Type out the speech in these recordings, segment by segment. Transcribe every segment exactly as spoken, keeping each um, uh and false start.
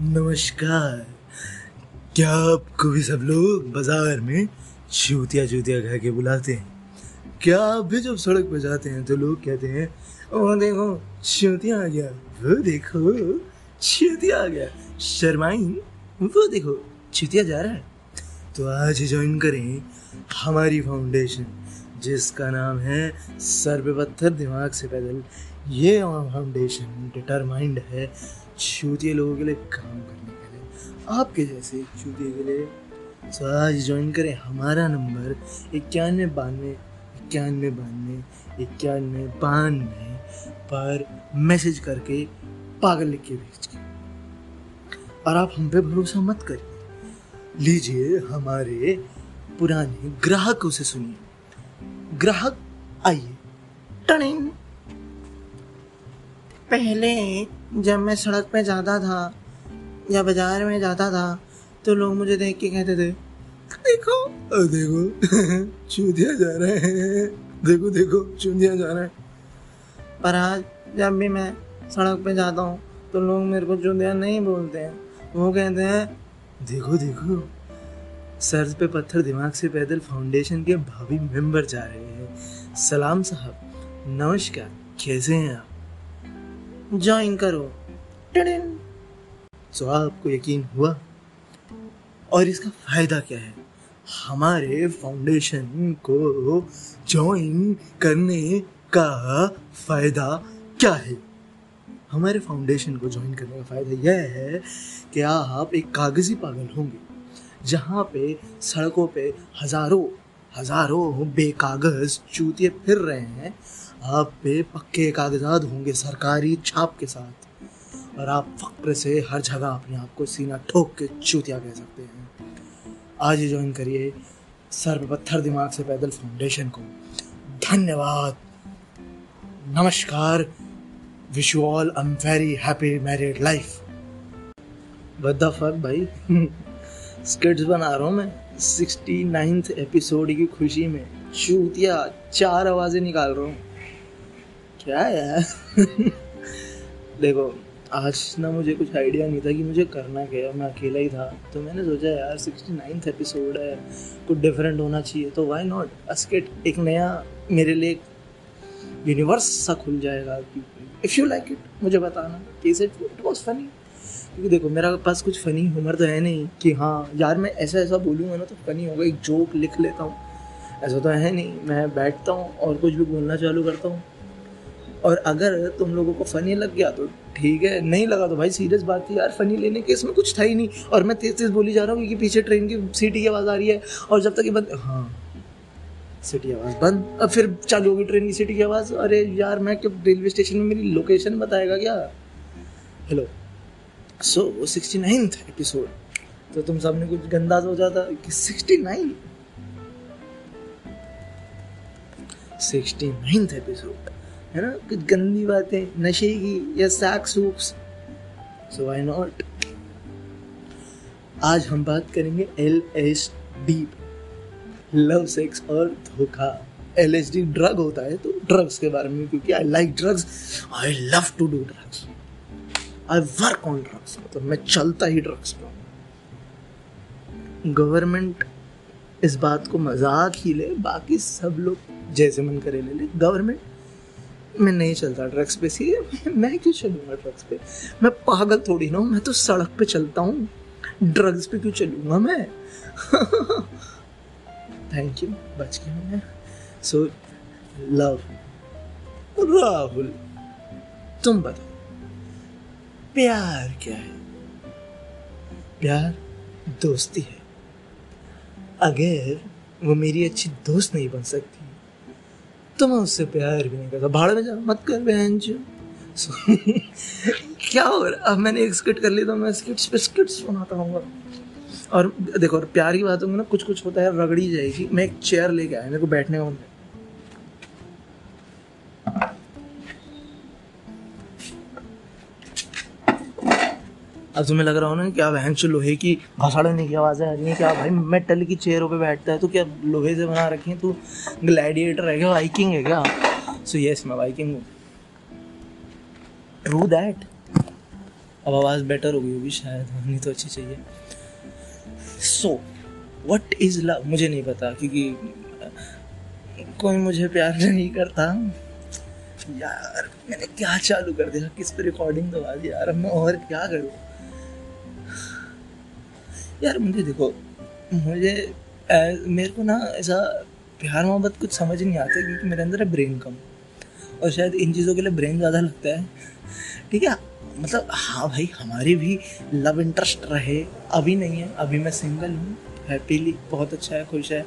नमस्कार। क्या आपको भी सब लोग बाजार में चूतिया चूतिया कह के बुलाते हैं? क्या आप भी जब सड़क पर जाते हैं तो लोग कहते हैं, ओ देखो चूतिया आ गया, वो देखो चूतिया आ गया, शर्माई वो देखो चूतिया जा रहा है? तो आज ही ज्वाइन करें हमारी फाउंडेशन जिसका नाम है सर पे पत्थर दिमाग से पैदल। ये फाउंडेशन डिटरमाइंड है चूतिए लोगों के लिए काम करने के लिए, आपके जैसे चूतिए के लिए। सो आज ज्वाइन करें। हमारा नंबर इक्यानवे बानवे इक्यानवे बानवे इक्यानवे बानवे पर मैसेज करके पागल लिख के भेज के। और आप हम पे भरोसा मत करिए, लीजिए हमारे पुराने ग्राहकों से सुनिए। ग्राहक आइए। टनिंग। पहले जब मैं सड़क पे जाता था या बाजार में जाता था तो लोग मुझे देख के कहते थे, देखो देखो चूतिया जा रहे हैं, देखो देखो चूतिया जा रहे हैं। पर आज जब भी मैं सड़क पे जाता हूँ तो लोग मेरे को चूतिया नहीं बोलते हैं, वो कहते हैं देखो देखो सर पे पत्थर दिमाग से पैदल फाउंडेशन के भावी मेंबर जा रहे हैं। सलाम साहब, नमस्कार, कैसे हैं आप? ज्वाइन करो। सो आपको यकीन हुआ? और इसका फायदा क्या है? हमारे फाउंडेशन को ज्वाइन करने का फायदा क्या है? हमारे फाउंडेशन को ज्वाइन करने का फायदा यह है कि आप एक कागजी पागल होंगे, जहाँ पे सड़कों पे हजारों हजारों बेकागज चूतिए फिर रहे हैं। आप पे पक्के कागजात होंगे सरकारी छाप के साथ, और आप फक्र से हर जगह अपने आप को सीना ठोक के चूतिया कह सकते हैं। आज ही ज्वाइन करिए सर पे पत्थर दिमाग से पैदल फाउंडेशन को। धन्यवाद, नमस्कार, wish you all a very happy married life. What the fuck भाई स्किट्स बना रहा हूँ मैं सिक्सटी नाइन्थ एपिसोड की खुशी में। चूतिया चार आवाज़ें निकाल रहा हूँ। क्या यार देखो आज ना मुझे कुछ आइडिया नहीं था कि मुझे करना क्या, मैं अकेला ही था। तो मैंने सोचा यार सिक्सटी नाइन्थ एपिसोड है, कुछ डिफरेंट होना चाहिए, तो वाई नॉट अ स्किट। एक नया मेरे लिए यूनिवर्स सा खुल जाएगा। इफ़ यू लाइक इट मुझे बताना कि इट वाज फनी, क्योंकि देखो मेरा पास कुछ फ़नी ह्यूमर तो है नहीं कि हाँ यार मैं ऐसा ऐसा बोलूँगा ना तो फ़नी होगा, एक जोक लिख लेता हूँ, ऐसा तो है नहीं। मैं बैठता हूँ और कुछ भी बोलना चालू करता हूँ, और अगर तुम लोगों को फ़नी लग गया तो ठीक है, नहीं लगा तो भाई सीरियस बात थी यार, फ़नी लेने के इसमें कुछ था ही नहीं। और मैं तेज़ तेज़ बोली जा रहा हूँ क्योंकि पीछे ट्रेन की सीटी की आवाज़ आ रही है, और जब तक ये बंद, हाँ सीटी आवाज़ बंद, अब फिर चालू होगी ट्रेन की सीटी की आवाज़। अरे यार मैं क्या रेलवे स्टेशन में मेरी लोकेशन बताएगा क्या? Hello. So sixty ninth episode तो तुम सबने कुछ गंदा सोचा था कि sixty nine sixty ninth episode है ना, कुछ गंदी बातें, नशे की या सैक सूप्स। So why not. आज हम बात करेंगे L S D, love sex aur Dhokha. L S D drug होता है, तो ड्रग्स के बारे में, क्योंकि I like drugs, I love to do drugs, I work on drugs, तो मैं चलता ही ड्रग्स पर। गवर्नमेंट इस बात को मजाक ही ले, बाकी सब लोग जैसे मन करे ले ले। गवर्नमेंट मैं नहीं चलता ड्रग्स पे, सी मैं क्यों चलूँगा ड्रग्स पे? मैं पागल थोड़ी ना हूँ, मैं तो सड़क पे चलता हूँ, ड्रग्स पे क्यों चलूँगा मैं? थैंक यू, बच गया मैं। So love. राहुल तुम बताओ प्यार क्या है? प्यार दोस्ती है। अगर वो मेरी अच्छी दोस्त नहीं बन सकती तो मैं उससे प्यार भी नहीं करता। भाड़ में जा, मत कर बहन जी। so, क्या हो रहा? अब मैंने एक स्किट कर ली तो मैं स्किट्स पे स्किट्स सुनाता हूँ। और देखो और प्यार की बात होंगी ना, कुछ कुछ होता है रगड़ी जाएगी। मैं एक चेयर लेके आया, मेरे को बैठने का मन है। अब तुम्हें लग रहा हो ना क्या बहन से लोहे की घसाड़ने की आवाज़ें आ रही हैं? क्या भाई मेटल की चेयरों पे बैठता है तो क्या लोहे से बना रखी है? तू ग्लैडिएटर है क्या, वाइकिंग है क्या? सो यस मैं वाइकिंग हूँ, ट्रू दैट। अब आवाज़ बेटर हो गई होगी शायद, होनी तो अच्छी चाहिए। सो वट इज़ लव मुझे नहीं पता, क्योंकि कोई मुझे प्यार नहीं करता। यार मैंने क्या चालू कर दिया, किस पे रिकॉर्डिंग दबा दी यार, अब मैं और क्या करूँ यार। मुझे देखो, मुझे मेरे को ना ऐसा प्यार मोहब्बत कुछ समझ नहीं आता, क्योंकि मेरे अंदर है ब्रेन कम, और शायद इन चीज़ों के लिए ब्रेन ज़्यादा लगता है। ठीक है, मतलब हाँ भाई हमारी भी लव इंटरेस्ट रहे, अभी नहीं है, अभी मैं सिंगल हूँ, हैप्पीली, बहुत अच्छा है, खुश है,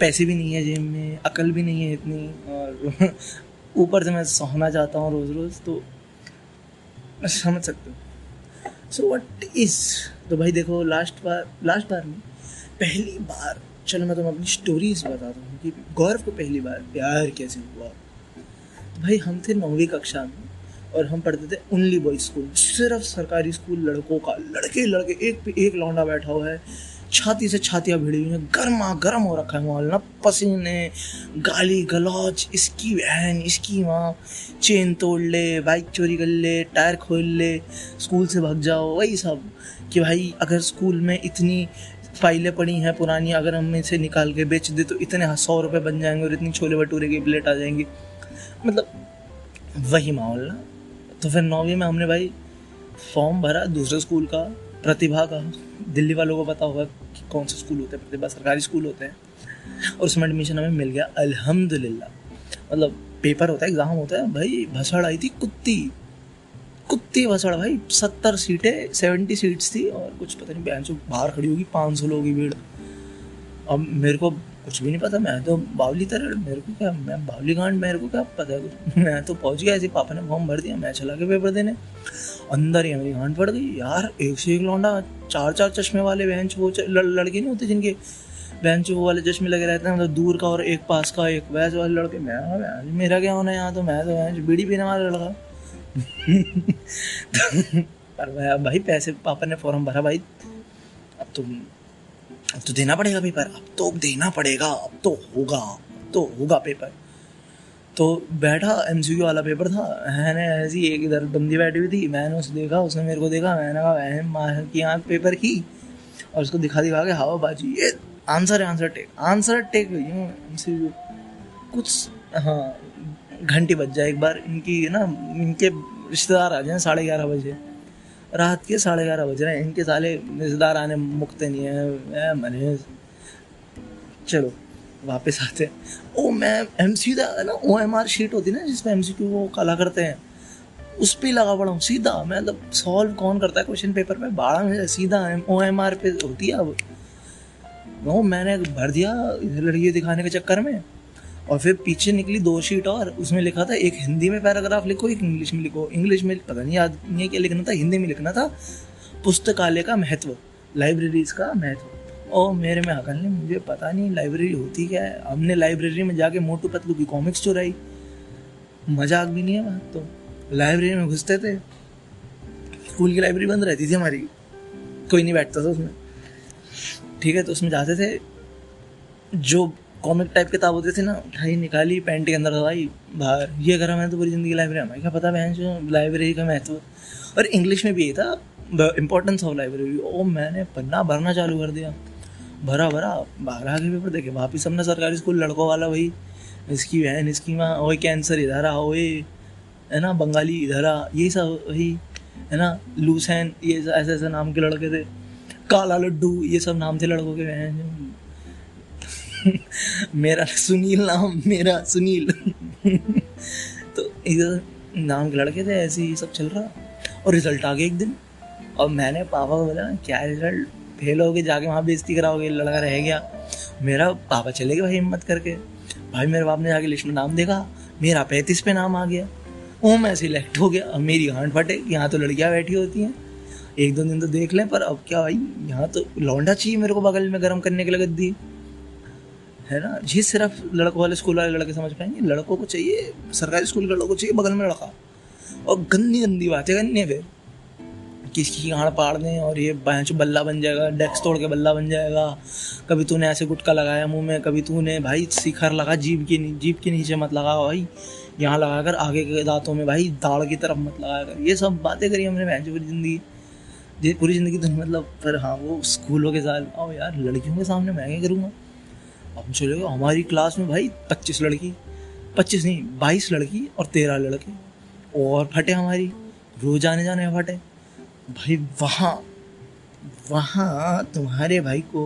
पैसे भी नहीं है जेब में, अकल भी नहीं है इतनी, और ऊपर से मैं सोना चाहता हूँ रोज़ रोज़, तो समझ सकते हो। सो व्हाट इज़, तो भाई देखो लास्ट बार लास्ट बार में पहली बार, चलो मैं तुम्हें अपनी स्टोरीज बताता हूँ कि गौरव को पहली बार प्यार कैसे हुआ। तो भाई हम थे नौवीं कक्षा में, और हम पढ़ते थे ओनली बॉयज़ स्कूल, सिर्फ सरकारी स्कूल, लड़कों का, लड़के लड़के एक पे एक लौंडा बैठा हुआ है, छाती से छातियाँ भिड़ी हुई हैं, गर्मा गर्म हो रखा है माहौल ना, पसीने, गाली गलौच, इसकी बहन इसकी माँ, चेन तोड़ ले, बाइक चोरी कर ले, टायर खोल ले, स्कूल से भाग जाओ, वही सब। कि भाई अगर स्कूल में इतनी फाइलें पड़ी हैं पुरानी, अगर हम इसे निकाल के बेच दे तो इतने सौ रुपये बन जाएंगे और इतनी छोले भटूरे की प्लेट आ जाएंगी, मतलब वही माहौल ना। तो फिर नौवीं में हमने भाई फॉर्म भरा दूसरे स्कूल का, प्रतिभा का, दिल्ली वालों को पता होगा कि कौन से स्कूल होते हैं, प्रतिभा सरकारी स्कूल होते हैं, और उसमें एडमिशन हमें मिल गया अल्हम्दुलिल्लाह। मतलब पेपर होता है, एग्ज़ाम होता है, भाई भसड़ आई थी, कुत्ती कुत्ती भसड़ भाई, सत्तर सीटें सेवेंटी सीट्स थी, और कुछ पता नहीं बहन से बाहर खड़ी होगी पाँच सौ लोगों की भीड़। अब मेरे को कुछ भी नहीं पता, मैं तो बावली तरह, मेरे को क्या, मैं बावली गांड, मेरे को क्या पता है कुछ, मैं तो पहुंच गया ऐसे, पापा ने फॉर्म भर दिया, मैं चला के पेपर देने, अंदर ही मेरी गांड पड़ गई यार। एक से एक लौंडा, चार चार चश्मे वाले बेंच, वो ल, लड़के नहीं होते जिनके बेंच वो वाले चश्मे लगे रहते हैं, मतलब दूर का और एक पास का, एक बैच वाले लड़के। मैं मेरा क्या होना यहाँ, तो मैं तो बेंच बीड़ी पीने वाला लड़का। पर भाई पैसे पापा ने फॉर्म भरा भाई, अब तुम अब तो देना पड़ेगा पेपर, अब तो देना पड़ेगा, अब तो होगा, अब तो होगा पेपर। तो बैठा, एमसीक्यू वाला पेपर था, मैंने ऐसी एक इधर बंदी बैठी हुई थी, मैंने उसे देखा, उसने मेरे को देखा, मैंने कहा वह माँ की आँख पेपर की, और उसको दिखा दिखा के हवाबाजी, ये आंसर है, आंसर टेक, आंसर टेक, यूँ एमसीक्यू कुछ। हाँ, घंटी बज जाए एक बार, इनकी ना इनके रिश्तेदार आ जाए साढ़े ग्यारह बजे रात के, साढ़े ग्यारह बज रहे हैं, इनके साले रिश्तेदार आने मुकते नहीं है मैंने। चलो वापस आते हैं। ओ मैं एम सी ना ओ एम आर शीट होती ना जिसमें एम सी क्यू वो काला करते हैं, उस पर लगा पड़ा हूँ सीधा, मतलब सॉल्व कौन करता है क्वेश्चन पेपर में, बारह में सीधा ओ एम आर पे होती है। अब वो मैंने भर दिया लड़की दिखाने के चक्कर में, और फिर पीछे निकली दो शीट और, उसमें लिखा था एक हिंदी में पैराग्राफ लिखो, एक इंग्लिश में लिखो। इंग्लिश में पता नहीं याद नहीं है क्या लिखना था, हिंदी में लिखना था पुस्तकालय का महत्व, लाइब्रेरीज का महत्व। और मेरे में अकल नहीं, मुझे पता नहीं लाइब्रेरी होती क्या है, हमने लाइब्रेरी में जाके मोटू पतलू की कॉमिक्स चुराई, मजाक भी नहीं है बात। तो लाइब्रेरी में घुसते थे, स्कूल की लाइब्रेरी बंद रहती थी हमारी, कोई नहीं बैठता था उसमें, ठीक है, तो उसमें जाते थे, जो कॉमिक टाइप किताब होते थे ना उठाई निकाली, पैंट के अंदर दवाई बाहर, ये करा मैंने तो पूरी ज़िंदगी लाइब्रेरी। हमें क्या पता बहन जो लाइब्रेरी का महत्व, और इंग्लिश में भी ये था द इम्पोर्टेंस ऑफ लाइब्रेरी। ओ मैंने पन्ना भरना चालू कर दिया, भरा भरा बाहर आगे पेपर देखे, वापिस अपना सरकारी स्कूल लड़कों वाला, वही इसकी बहन इसकी माँ, ओए कैंसर इधर आ, ओए है ना बंगाली इधर आ, ये सब वही है ना, लूसैन, ये ऐसे ऐसे नाम के लड़के थे, काला लड्डू, ये सब नाम थे लड़कों के। बहन मेरा सुनील नाम, मेरा सुनील तो इधर नाम के लड़के थे, ऐसे ही सब चल रहा। और रिजल्ट आ गया एक दिन, और मैंने पापा को बोला क्या रिजल्ट, फेल हो गए, जाके वहाँ बेइज्जती कराओगे, लड़का रह गया मेरा। पापा चले गए भाई हिम्मत करके, भाई मेरे बाप ने जाके लिस्ट में नाम देखा, मेरा पैंतीस पे नाम आ गया, वो मैं सिलेक्ट हो गया। अब मेरी गांड फटे, यहाँ तो लड़कियाँ बैठी होती हैं, एक दो दिन तो देख लें, पर अब क्या भाई, यहाँ तो लौंडा चाहिए मेरे को बगल में गर्म करने के लिए गद्दी, है ना। ये सिर्फ लड़कों वाले स्कूल वाले लड़के समझ पाएंगे, लड़कों को चाहिए, सरकारी स्कूल के लड़कों को चाहिए बगल में लड़का, और गंदी गंदी बातें करनी है, फिर किसकी गाँड पाड़ दें, और ये बैंच बल्ला बन जाएगा, डेस्क तोड़ के बल्ला बन जाएगा, कभी तूने ऐसे गुटका लगाया मुंह में, कभी तूने भाई शिखर लगा जीभ के, जीभ के नीचे मत लगा भाई, यहाँ लगा कर आगे के दांतों में, भाई दाढ़ की तरफ मत लगा कर। ये सब बातें करी हमने बहन पूरी ज़िंदगी, ये पूरी ज़िंदगी तो मतलब। पर हाँ वो स्कूलों के साथ, आओ यार लड़कियों के सामने मैं क्या करूँगा। हम चले हमारी क्लास में भाई पच्चीस लड़की, पच्चीस नहीं बाईस लड़की और तेरह लड़के, और फटे हमारी रोज आने जाने फटे भाई। वहाँ वहाँ तुम्हारे भाई को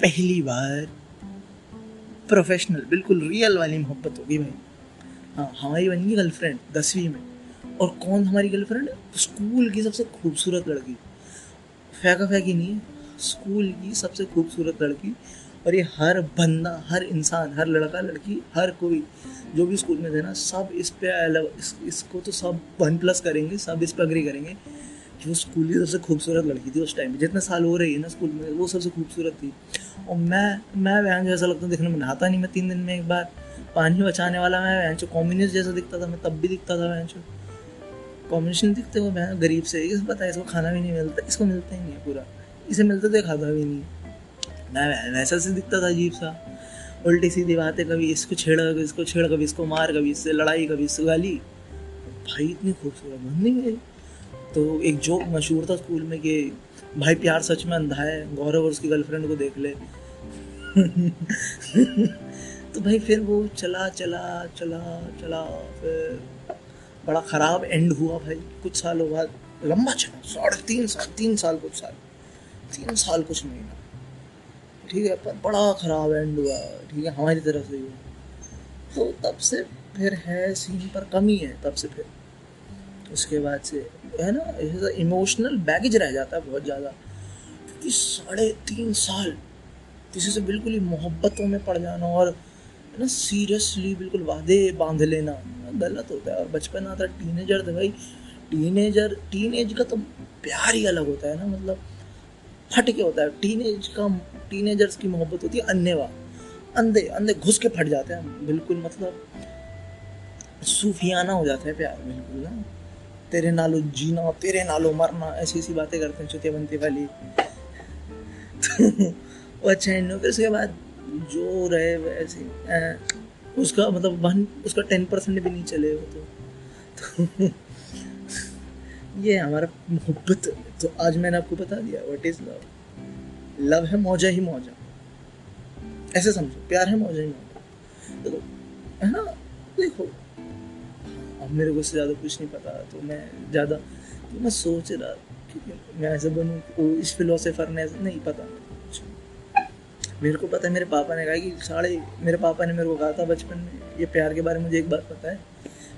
पहली बार प्रोफेशनल बिल्कुल रियल वाली मोहब्बत होगी भाई। हाँ हमारी बनी की गर्लफ्रेंड दसवीं में, और कौन हमारी गर्लफ्रेंड, स्कूल की सबसे खूबसूरत लड़की, फैका फैकी नहीं, स्कूल की सबसे खूबसूरत लड़की। और ये हर बंदा, हर इंसान, हर लड़का लड़की, हर कोई जो भी स्कूल में थे ना, सब इस पे अलग इस, इसको तो सब वन प्लस करेंगे, सब इस पर अग्री करेंगे कि वो स्कूल की सबसे खूबसूरत लड़की थी उस टाइम में। जितने साल हो रही है ना स्कूल में, वो सबसे खूबसूरत थी। और मैं मैं बहन जो ऐसा लगता हूँ देखने में, नहाता नहीं मैं तीन दिन में एक बार, पानी बचाने वाला मैं बहन जो कॉम्युनिस्ट जैसा दिखता था मैं, तब भी दिखता था बहन जो कॉम्युनिस्ट नहीं दिखते वो बहन गरीब से। इस पता है इसको खाना भी नहीं मिलता, इसको मिलता ही नहीं है पूरा, इसे मिलता तो खाता भी नहीं, मैं वैसा से दिखता था अजीब सा। उल्टी सीधी बातें, कभी इसको छेड़ा कभी इसको छेड़ा, कभी इसको मार कभी इससे लड़ाई कभी इससे गाली। भाई इतनी खूबसूरत बन नहीं गई। तो एक जोक मशहूर था स्कूल में कि भाई प्यार सच में अंधा है, गौरव और उसकी गर्लफ्रेंड को देख ले। तो भाई फिर वो चला चला चला चला फिर बड़ा ख़राब एंड हुआ भाई। कुछ सालों बाद लंबा चला, साढ़े तीन साल तीन साल कुछ साल तीन साल कुछ महीना, ठीक है, पर बड़ा ख़राब एंड हुआ, ठीक है, हमारी तरफ से हुआ। तो तब से फिर है सीन पर कमी है, तब से फिर उसके बाद से है ना इमोशनल बैगेज रह जाता है बहुत ज़्यादा। क्योंकि साढ़े तीन साल किसी से बिल्कुल ही मोहब्बतों में पड़ जाना और है ना सीरियसली बिल्कुल वादे बांध लेना गलत होता है। और बचपन आता है, टीनेजर थे भाई, टीनेजर टीनेज का तो प्यार ही अलग होता है ना, मतलब फट के होता है। टीनेज का टीनेजर्स की मोहब्बत होती है अन्नेवा, अंधे अंधे घुस के फट जाते हैं बिल्कुल, मतलब सूफियाना हो जाता है प्यार बिल्कुल ना। तेरे नालो जीना तेरे नालो मरना, ऐसी ऐसी बातें करते हैं चुतिया बनती वाली। तो वो अच्छा एंड हो। फिर उसके बाद जो रहे वैसे आ, उसका मतलब वन उसका टेन परसेंट भी नहीं चले वो तो, तो ये हमारा मोहब्बत। तो आज मैंने आपको बता दिया व्हाट इज़ लव। लव है मौजा ही मौजा, ऐसे समझो, प्यार है मौजा ही मौजा। तो है ना देखो, अब मेरे को इससे ज़्यादा कुछ नहीं पता, तो मैं ज़्यादा तो मैं सोच रहा कि मैं ऐसे बनूँ, तो इस फिलोसोफर ने नहीं पता मेरे को। पता है मेरे पापा ने कहा कि साढ़े मेरे पापा ने मेरे को कहा था बचपन में, ये प्यार के बारे में मुझे एक बात पता है,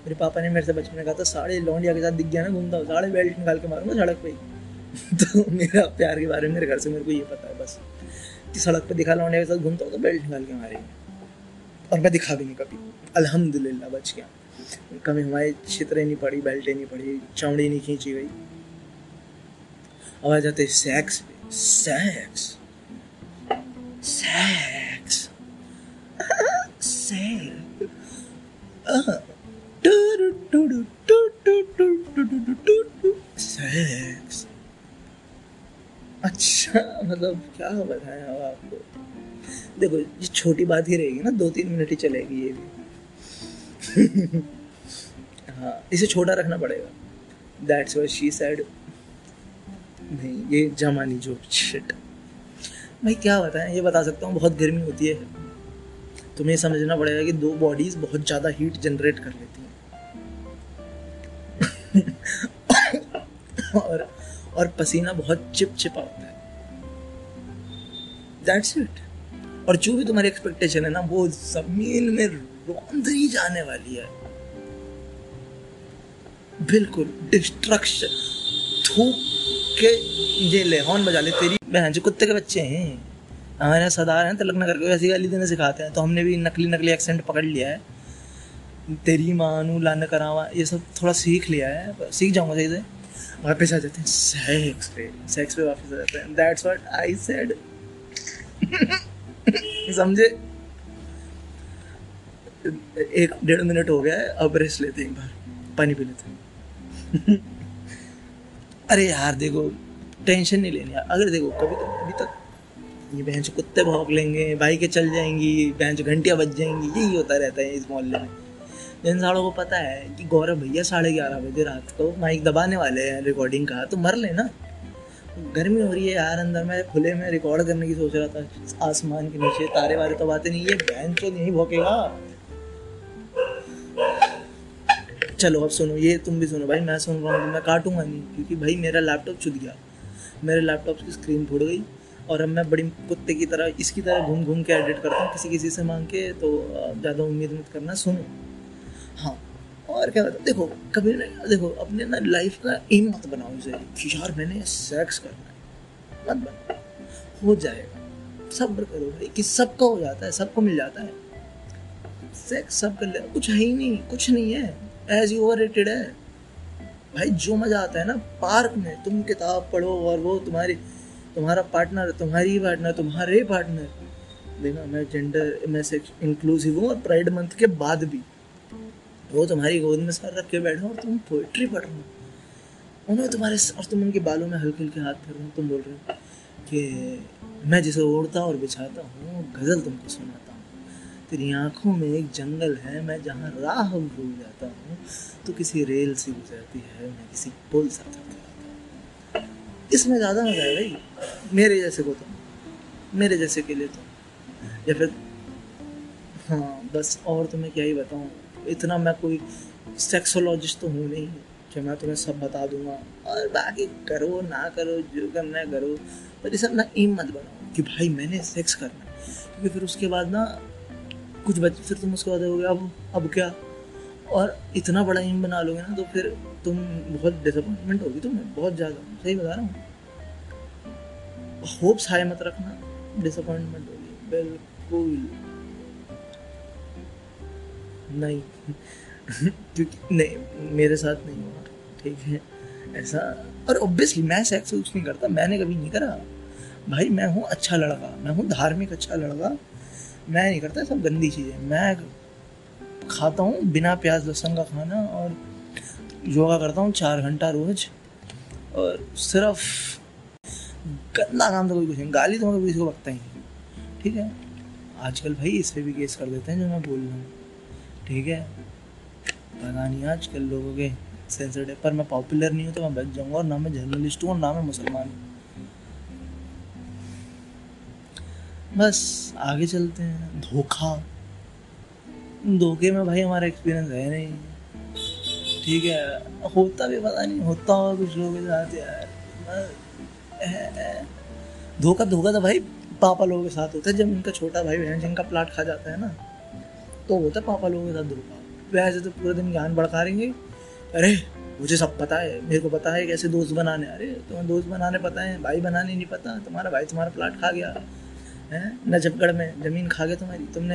मेरे पापा ने मेरे से बचपन में कहा था साढ़े लौंडिया के साथ दिख गया ना घूमता हो, साढ़े बेल्ट निकाल के मारूंगा सड़क पे। तो मेरा प्यार के बारे में मेरे घर से मेरे को ये पता है बस कि सड़क पे दिखा लौंडिया के साथ घूमता हो तो बेल्ट निकाल के मारेंगे। और मैं दिखा भी नहीं कभी, अल्हम्दुलिल्लाह बच गया, कभी हमारे छितरे नहीं पड़ी, बेल्टें नहीं पड़ी, चौड़ी नहीं खींची गई। अब आ जाते सेक्स पे, सेक्स सेक्स सेक्स सेक्स। अच्छा मतलब क्या बताएं अब आपको, देखो ये छोटी बात ही रहेगी ना, दो तीन मिनट ही चलेगी ये भी। हाँ इसे छोटा रखना पड़ेगा। That's what she said. नहीं ये जमानी जो शिट, भाई क्या बताएं, ये बता सकता हूँ बहुत गर्मी होती है, तुम्हें समझना पड़ेगा कि दो बॉडीज बहुत ज़्यादा हीट जनरेट कर लेती हैं। और और पसीना बहुत चिपचिपा होता है, दैट्स इट। और जो भी तुम्हारी एक्सपेक्टेशन है ना वो जमीन में रौंदरी जाने वाली है, बिल्कुल डिस्ट्रक्शन। थूक के ये ले हॉर्न बजा ले, तेरी बहन जो कुत्ते के बच्चे हैं हमारे सदार हैं, तलक न करके वैसी गाली देना सिखाते हैं, तो हमने भी नकली नकली एक्सेंट पकड़ लिया है, तेरी मानू लान करावा, ये सब थोड़ा सीख लिया है, सीख जाऊंगा सही से। वापस आ जाते हैं सेक्स पे, सेक्स पे वापस आ जाते हैं। That's what I said. समझे, एक डेढ़ मिनट हो गया है, अब रेस्ट लेते हैं, एक बार पानी पी लेते हैं। अरे यार देखो टेंशन नहीं लेनी यार। अगर देखो कभी तो अभी तक ये भैंस कुत्ते भौंक लेंगे, बाइकें चल जाएंगी, भैंस घंटियाँ बज जाएंगी, यही होता रहता है इस मोहल्ले में। इन सालों को पता है कि गौरव भैया साढ़े ग्यारह बजे रात को माइक दबाने वाले हैं रिकॉर्डिंग का, तो मर लेना। गर्मी हो रही है यार अंदर, मैं खुले में रिकॉर्ड करने की सोच रहा था, आसमान के नीचे तारे वारे तो बातें नहीं है, बहन तो नहीं भौंकेगा। चलो अब सुनो, ये तुम भी सुनो भाई, मैं सुन रहा हूँ, मैं काटूंगा नहीं, क्योंकि भाई मेरा लैपटॉप छूट गया, मेरे लैपटॉप की स्क्रीन फूट गई और अब मैं बड़ी कुत्ते की तरह इसकी तरह घूम घूम के एडिट करता हूँ किसी किसी से मांग के, तो ज़्यादा उम्मीद मत करना, सुनो। हाँ और क्या होता है, देखो कभी ना देखो अपने ना लाइफ का एम मत बनाओ इसे कि यार मैंने सेक्स करना है, मत बनाओ, हो जाएगा, सब्र करो भाई कि सबका हो जाता है, सबको मिल जाता है सेक्स, सब कर ले, कुछ है ही नहीं, कुछ नहीं है, एज ओवररेटेड है भाई। जो मज़ा आता है ना पार्क में, तुम किताब पढ़ो और वो तुम्हारी तुम्हारा पार्टनर, तुम्हारी पार्टनर, तुम्हारे पार्टनर, देखा मैं जेंडर मैं सेक्स इंक्लूसिव हूँ, और प्राइड मंथ के बाद भी वो तुम्हारी गोद में सर रख के बैठे और तुम पोइट्री पढ़ रहे हो, उन्हें तुम्हारे और तुम उनके बालों में हल्के हल्के हाथ फेर रहे हो, तुम बोल रहे हो कि मैं जिसे ओढ़ता और बिछाता हूँ गज़ल तुमको सुनाता हूँ, तेरी आँखों में एक जंगल है मैं जहाँ राह भूल जाता हूँ, तो किसी रेल से गुजरती है मैं किसी पुल से जाता हूँ। इसमें ज़्यादा मजा है भाई, मेरे जैसे को तुम, मेरे जैसे के लिए तुम, या फिर हाँ बस, और तो मैं क्या ही बताऊँ, इतना मैं कोई सेक्सोलॉजिस्ट तो हूँ नहीं कि मैं तुम्हें सब बता दूंगा, और बाकी करो ना करो जो करना करो, पर इस अपना एम मत बनाओ कि भाई मैंने सेक्स करना, क्योंकि फिर उसके बाद ना कुछ बच्चे फिर तुम उसके बाद हो गया अब अब क्या, और इतना बड़ा एम बना लोगे ना तो फिर तुम बहुत डिसअपॉइंटमेंट होगी तुम्हें, बहुत ज़्यादा, सही बता रहा हूँ, होप्स हाई मत रखना, डिसअपॉइंटमेंट होगी बिल्कुल नहीं क्योंकि नहीं मेरे साथ नहीं हुआ, ठीक है ऐसा, और ऑब्वियसली मैं सेक्स कुछ नहीं करता, मैंने कभी नहीं करा भाई, मैं हूँ अच्छा लड़का, मैं हूँ धार्मिक अच्छा लड़का, मैं नहीं करता सब गंदी चीज़ें, मैं खाता हूँ बिना प्याज लहसुन का खाना और योगा करता हूँ चार घंटा रोज, और सिर्फ गंदा काम तो कोई कुछ नहीं, गाली तो मैं किसी को बकता ही नहीं, ठीक है आजकल भाई इस पर भी केस कर देते हैं जो मैं बोल रहा हूँ, ठीक है पता नहीं आजकल लोगों के सेंसिटिव, पर मैं पॉपुलर नहीं हूँ तो मैं बच जाऊँगा, और ना मैं जर्नलिस्ट हूँ और ना मैं मुसलमान हूँ, बस आगे चलते हैं। धोखा, धोखे में भाई हमारा एक्सपीरियंस है नहीं, ठीक है होता भी पता नहीं होता और कुछ लोगों के साथ यार धोखा, धोखा तो भाई पापा लोगों के साथ होता है, जब उनका छोटा भाई बहन जिनका प्लाट खा जाता है ना तो होता है पापा लोगों के साथ धोखा, वैसे तो पूरे दिन ज्ञान भड़काएंगे, अरे मुझे सब पता है, मेरे को पता है कैसे दोस्त बनाने, अरे तुम्हें दोस्त बनाने पता है, भाई बनाने नहीं पता, तुम्हारा भाई तुम्हारा प्लाट खा गया है नजफगढ़ में, ज़मीन खा गया तुम्हारी, तुमने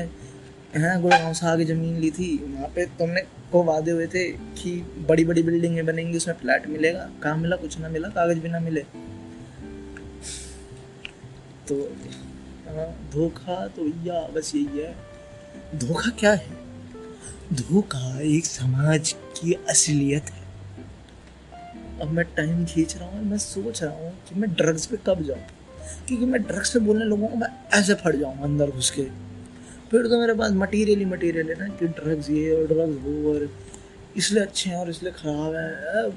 हैं गुड़गांव से आगे ज़मीन ली थी, वहाँ पे तुमने को वादे हुए थे कि बड़ी बड़ी बिल्डिंगें बनेंगी उसमें फ्लैट मिलेगा, कहाँ मिला, कुछ ना मिला, कागज़ भी ना मिले, तो धोखा तो भैया बस यही है। धोखा क्या है, धोखा एक समाज की असलियत है। अब मैं टाइम खींच रहा हूँ, मैं सोच रहा हूँ कि मैं ड्रग्स पे कब जाऊँ, क्योंकि मैं ड्रग्स पे बोलने लोगों को मैं ऐसे फट जाऊँ अंदर घुस के, फिर तो मेरे पास मटेरियल ही मटेरियल है ना कि ड्रग्स ये और ड्रग्स वो, और इसलिए अच्छे हैं और इसलिए ख़राब है,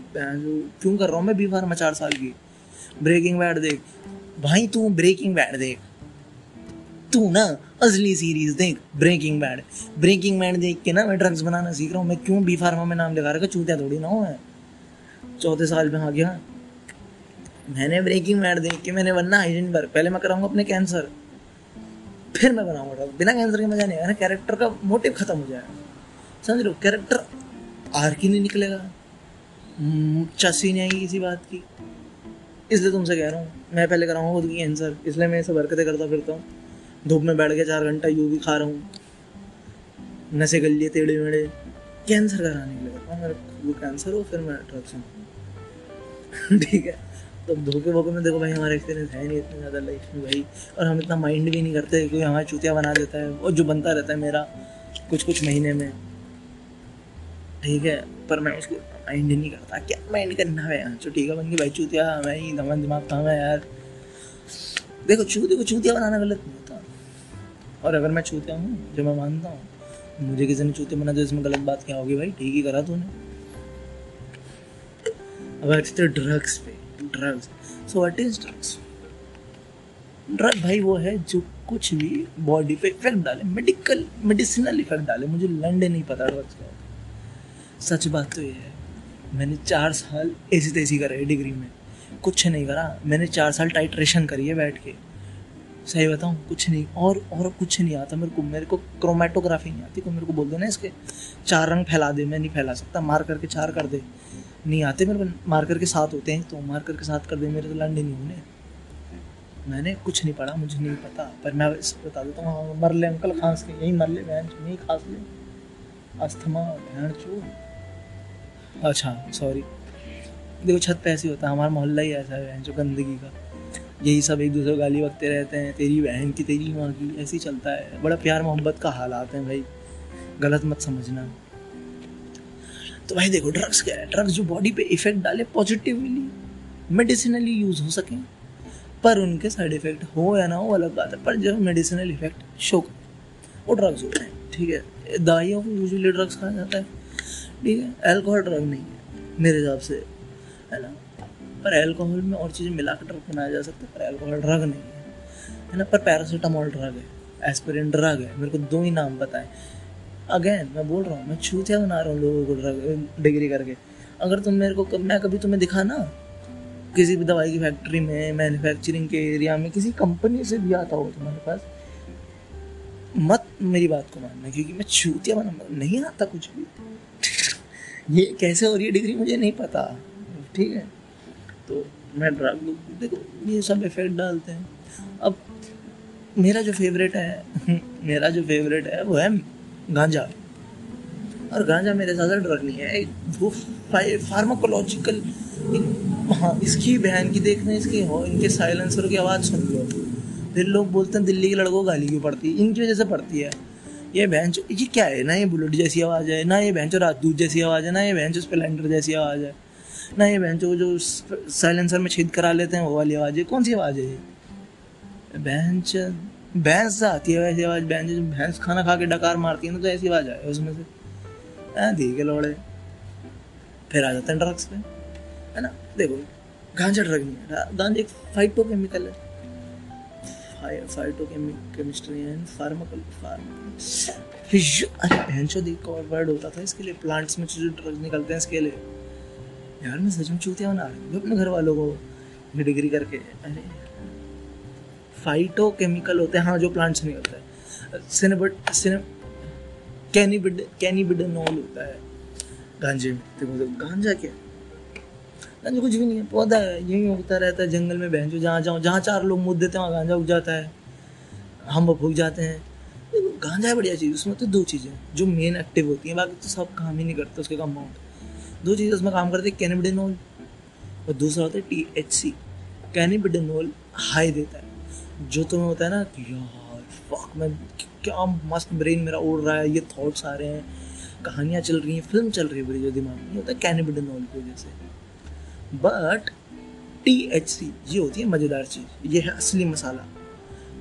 क्यों कर रहा हूँ मैं बीमार में चार साल की, ब्रेकिंग बैड देख भाई, तू ब्रेकिंग बैड देख, तू ना असली सीरीज देख ब्रेकिंग बैड, ब्रेकिंग बैड देख के ना मैं ड्रग्स बनाना सीख रहा हूँ, मैं क्यों बी फार्मा में नाम लगा रखा, चूतिया थोड़ी ना हूँ मैं, चौथे साल में आ गया, मैंने ब्रेकिंग बैड देख के मैंने बनना हाइजेनबर्ग, पहले मैं कराऊंगा अपने कैंसर, फिर मैं बनाऊंगा ड्रग्स, बिना कैंसर के मजा नहीं आया ना, कैरेक्टर का मोटिव खत्म हो जाएगा, समझ लो कैरेक्टर आर्क ही नहीं निकलेगा, चसी नहीं आएगी किसी बात की, इसलिए तुमसे कह रहा हूँ मैं पहले कराऊंगा खुद की कैंसर, इसलिए मैं सब हरकतें करता फिरता हूँ, धूप में बैठ के चार घंटा यूवी खा रहा हूँ, नशे कर लिए टेढ़े मेढ़े, कैंसर कराने के लिए करता हूँ, मेरा वो कैंसर हो फिर मैं ड्रग्स हूँ ठीक है। तो धोखे वोखे में देखो भाई हमारा एक्सपीरियंस है नहीं इतने ज़्यादा लाइफ में भाई, और हम इतना माइंड भी नहीं करते, कोई हमारा चूतिया बना देता है और जो बनता रहता है मेरा कुछ कुछ महीने में, ठीक है पर मैं उसको माइंड नहीं करता, क्या माइंड करना है यार, चुटीका बन गई भाई चूतिया, मैं ही दमन दिमाग था मैं यार, देखो चूतिया को चूतिया बनाना गलत नहीं होता, और अगर मैं चूतिया हूँ जो मैं मानता हूँ मुझे किसी ने चूते बना तो इसमें गलत बात क्या होगी भाई, ठीक ही करा तूने। अब आते हैं ड्रग्स पे। Drugs, so what is drugs? Drug भाई वो है जो कुछ भी बॉडी पे इफेक्ट डाले, मेडिकल मेडिसिनल इफेक्ट डाले। मुझे लंडे नहीं पता ड्रग्स क्या होता। सच बात तो ये है मैंने चार साल ऐसी तैसी करे डिग्री में, कुछ नहीं करा। मैंने चार साल टाइट्रेशन करी है बैठ के, सही बताऊँ कुछ नहीं। और और कुछ नहीं आता मेरे को, मेरे को क्रोमेटोग्राफी नहीं आती। को मेरे को बोल दो ना इसके चार रंग फैला दे, मैं नहीं फैला सकता। मार करके चार कर दे, नहीं आते मेरे को। मार करके सात होते हैं तो मार करके सात कर दे, मेरे तो लंडे नहीं होने। मैंने कुछ नहीं पढ़ा, मुझे नहीं पता। पर मैं बता देता हूँ, हाँ मर ले अंकल, खांस के यहीं मर ले, बहन यहीं खांस ले, अस्थमा बहन चो। अच्छा सॉरी, देखो छत पे ऐसे होता है, हमारा मोहल्ला ही ऐसा है बहन जो गंदगी का। यही सब एक दूसरे को गाली बकते रहते हैं, तेरी बहन की तेरी माँ की, ऐसे ही चलता है। बड़ा प्यार मोहब्बत का हालात है भाई, गलत मत समझना। तो भाई देखो ड्रग्स क्या है? ड्रग्स जो बॉडी पे इफेक्ट डाले पॉजिटिवली, मेडिसिनली यूज़ हो सकें, पर उनके साइड इफेक्ट हो या ना हो अलग बात है, पर जो मेडिसिनल इफेक्ट शो कर वो ड्रग्स होते हैं। ठीक है, दवाइयों को यूजली ड्रग्स कहा जाता है। ठीक है, अल्कोहल ड्रग नहीं है मेरे हिसाब से, है ना। पर अल्कोहल में और चीज़ें मिला कर ड्रग बनाया जा सकता है, पर अल्कोहल ड्रग नहीं है, है ना। पर पैरासीटामोल ड्रग है, एस्पिरिन ड्रग है, मेरे को दो ही नाम बताएं। अगेन मैं बोल रहा हूँ, मैं छूतिया बना रहा हूँ लोगों को ड्रग डिग्री करके। अगर तुम मेरे को, मैं कभी तुम्हें दिखा ना किसी भी दवाई की फैक्ट्री में, मैन्युफैक्चरिंग के एरिया में, किसी कंपनी से भी आता हो तुम्हारे पास, मत मेरी बात को मानना क्योंकि मैं छूतिया बना, नहीं आता कुछ भी। ये कैसे हो रही है डिग्री मुझे नहीं पता, ठीक है। तो मैं ड्रग, देखो ये सब इफेक्ट डालते हैं। अब मेरा जो फेवरेट है मेरा जो फेवरेट है वो है गांजा। और गांजा मेरे साथ ड्रग नहीं है, वो फार्माकोलॉजिकल। हाँ, इसकी बहन की देखने, इसकी हो, इनके साइलेंसर की आवाज़ सुन लो। फिर लोग बोलते हैं दिल्ली के लड़कों को गाली क्यों पड़ती है, इनकी वजह से पड़ती है। ये बहन चो, ये क्या है ना, ये बुलेट जैसी आवाज़ है ना, ये बहन चो राजदूत जैसी आवाज़ है ना, ये बहन चो स्प्लेंडर जैसी आवाज़ है ना, ये बहन चो जो साइलेंसर में छेद करा लेते हैं वो वाली आवाज़ है। कौन सी आवाज़ है ये? भैंस भैंस से आती है वैसी आवाज़, भैंस जो भैंस खाना खा के डकार मारती है ना, तो ऐसी आवाज़ आए उसमें से। हाँ ठीक है लौड़े, फिर आ जाते हैं ड्रग्स पे, है ना। देखो गांजा ड्रग नहीं है, गांजा एक फाइटो केमिकल है, फाइटो केमिस्ट्री एंड फार्माकोल फार्माचो देख का वर्ड होता था इसके लिए, प्लांट्स में जो ड्रग निकलते हैं इसके लिए। यार मैं सच में चूतिया बना रही हूँ अपने घर वालों को डिग्री करके। अरे फाइटो केमिकल होते हैं, हाँ जो प्लांट से निकलता है। सिनेबट सिने कैनिबिड कैनिबिडनॉल होता है गांजे में। देखो गांजा क्या, गांजा कुछ भी नहीं है, पौधा है, यही उगता रहता है जंगल में। बहन जो जहाँ जाओ, जहाँ चार लोग मुद देते हैं वहाँ गांजा उग जाता है, हम वो उग जाते हैं। देखो गांजा बढ़िया चीज़, उसमें तो दो चीज़ें जो मेन एक्टिव होती हैं, बाकी तो सब काम ही नहीं करते उसके कंपाउंड। दो चीज़ें उसमें काम करते हैं, कैनिबिडिनोल और दूसरा होता है T H C. Cannabidiol high देता है, जो तुम्हें होता है ना कि यार फक मैं क्या मस्त, ब्रेन मेरा उड़ रहा है, ये थॉट्स आ रहे हैं, कहानियाँ चल रही हैं, फिल्म चल रही है मेरे जो दिमाग में, होता है कैनिबिडिनोल की वजह से। बट टी एच सी ये होती है मज़ेदार चीज़, ये है असली मसाला।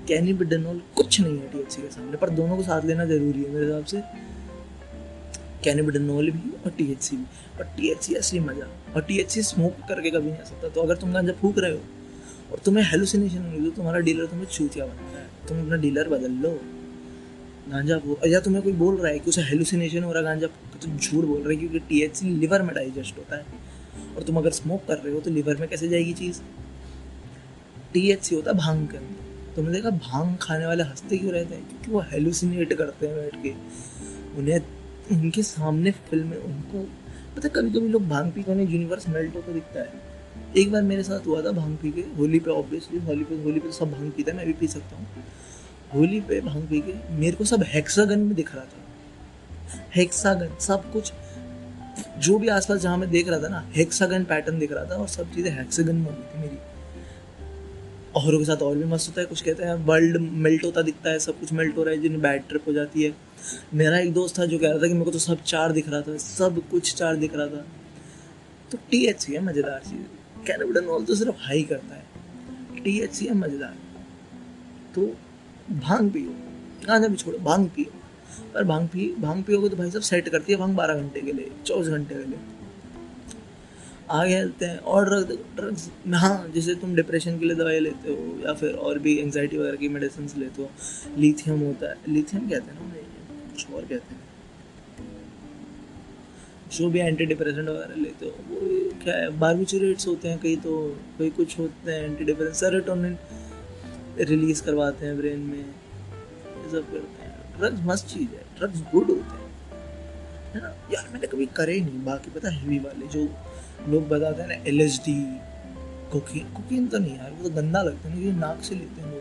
कैनिबिडिनोल कुछ नहीं है टी एच सी के सामने, पर दोनों को साथ लेना ज़रूरी है मेरे हिसाब से, कैनिबिडिनोल भी और टी एच सी भी। और टी एच सी असली मज़ा, और टी एच सी स्मोक करके कभी नहीं आ सकता। तो अगर तुम गांजा फूक रहे हो और तुम्हें हेलुसिनेशन हो रही, तो तुम्हारा डीलर तुम्हें चूतिया बनाता है, तुम अपना डीलर बदल लो। गांजा फूक, या तुम्हें कोई बोल रहा है कि उसे हेलुसिनेशन हो रहा है गांजा फूक, तो तुम झूठ बोल रहे हो क्योंकि टी एच सी लिवर में डाइजेस्ट होता है, और तुम अगर स्मोक कर रहे हो तो लिवर में कैसे जाएगी चीज़। टी एच सी होता है भांग के अंदर। तुमने देखा भांग खाने वाले हंसते क्यों रहते हैं? क्योंकि वो हेलुसिनेट करते हैं बैठ के, उन्हें उनके सामने फिल्में, उनको पता है। कभी कभी लोग भांग पी के उन्हें यूनिवर्स मेल्ट होकर दिखता है। एक बार मेरे साथ हुआ था भांग पी के, होली पे ऑब्वियसली, होली पे होली पे तो सब भांग पीता है, मैं भी पी सकता हूँ। होली पे भांग पी के मेरे को सब हेक्सागन में दिख रहा था, हेक्सागन सब कुछ जो भी आसपास जहाँ मैं देख रहा था ना, हेक्सागन पैटर्न दिख रहा था, और सब चीज़ें हेक्सागन में होती थी मेरी। औरों के साथ और भी मस्त होता है, कुछ कहते हैं वर्ल्ड मेल्ट होता दिखता है, सब कुछ मेल्ट हो रहा है, जिन्हें बैड ट्रिप हो जाती है। मेरा एक दोस्त था जो कह रहा था कि मेरे को तो सब चार दिख रहा था, सब कुछ चार दिख रहा था। तो टी एच सी है मज़ेदार चीज़, कैनिबिडिनोल तो सिर्फ हाई करता है, टी एच सी है मज़ेदार। तो भांग पियो, गांजा भी छोड़ो, भांग पियो, पर भांग पी भांग पियोगे तो भाई साहब सेट करती है भांग बारह घंटे के लिए, चौबीस घंटे के लिए। आगे चलते हैं और ड्रग्स, हाँ, जैसे तुम डिप्रेशन के लिए दवाई लेते हो या फिर और भी एंग्जाइटी वगैरह की मेडिसिन लेते हो, लिथियम होता है, लिथियम कहते हैं ना, कुछ और कहते हैं, जो भी एंटी डिप्रेसेंट वगैरह लेते हो वो क्या है, बारबिट्यूरेट्स होते हैं कई, तो कई कुछ होते हैं एंटी डिप्रेसेंट, सेरोटोनिन रिलीज करवाते हैं ब्रेन में, ये सब करते हैं। ड्रग्स मस्त चीज़ है, ड्रग्स गुड होते हैं, है ना यार। मैंने कभी करे नहीं, बाकी पता है हेवी वाले जो लोग बताते हैं ना, L H D, cocaine, cocaine तो नहीं यार, वो तो गंदा लगता है ना, क्योंकि नाक से लेते हैं लोग,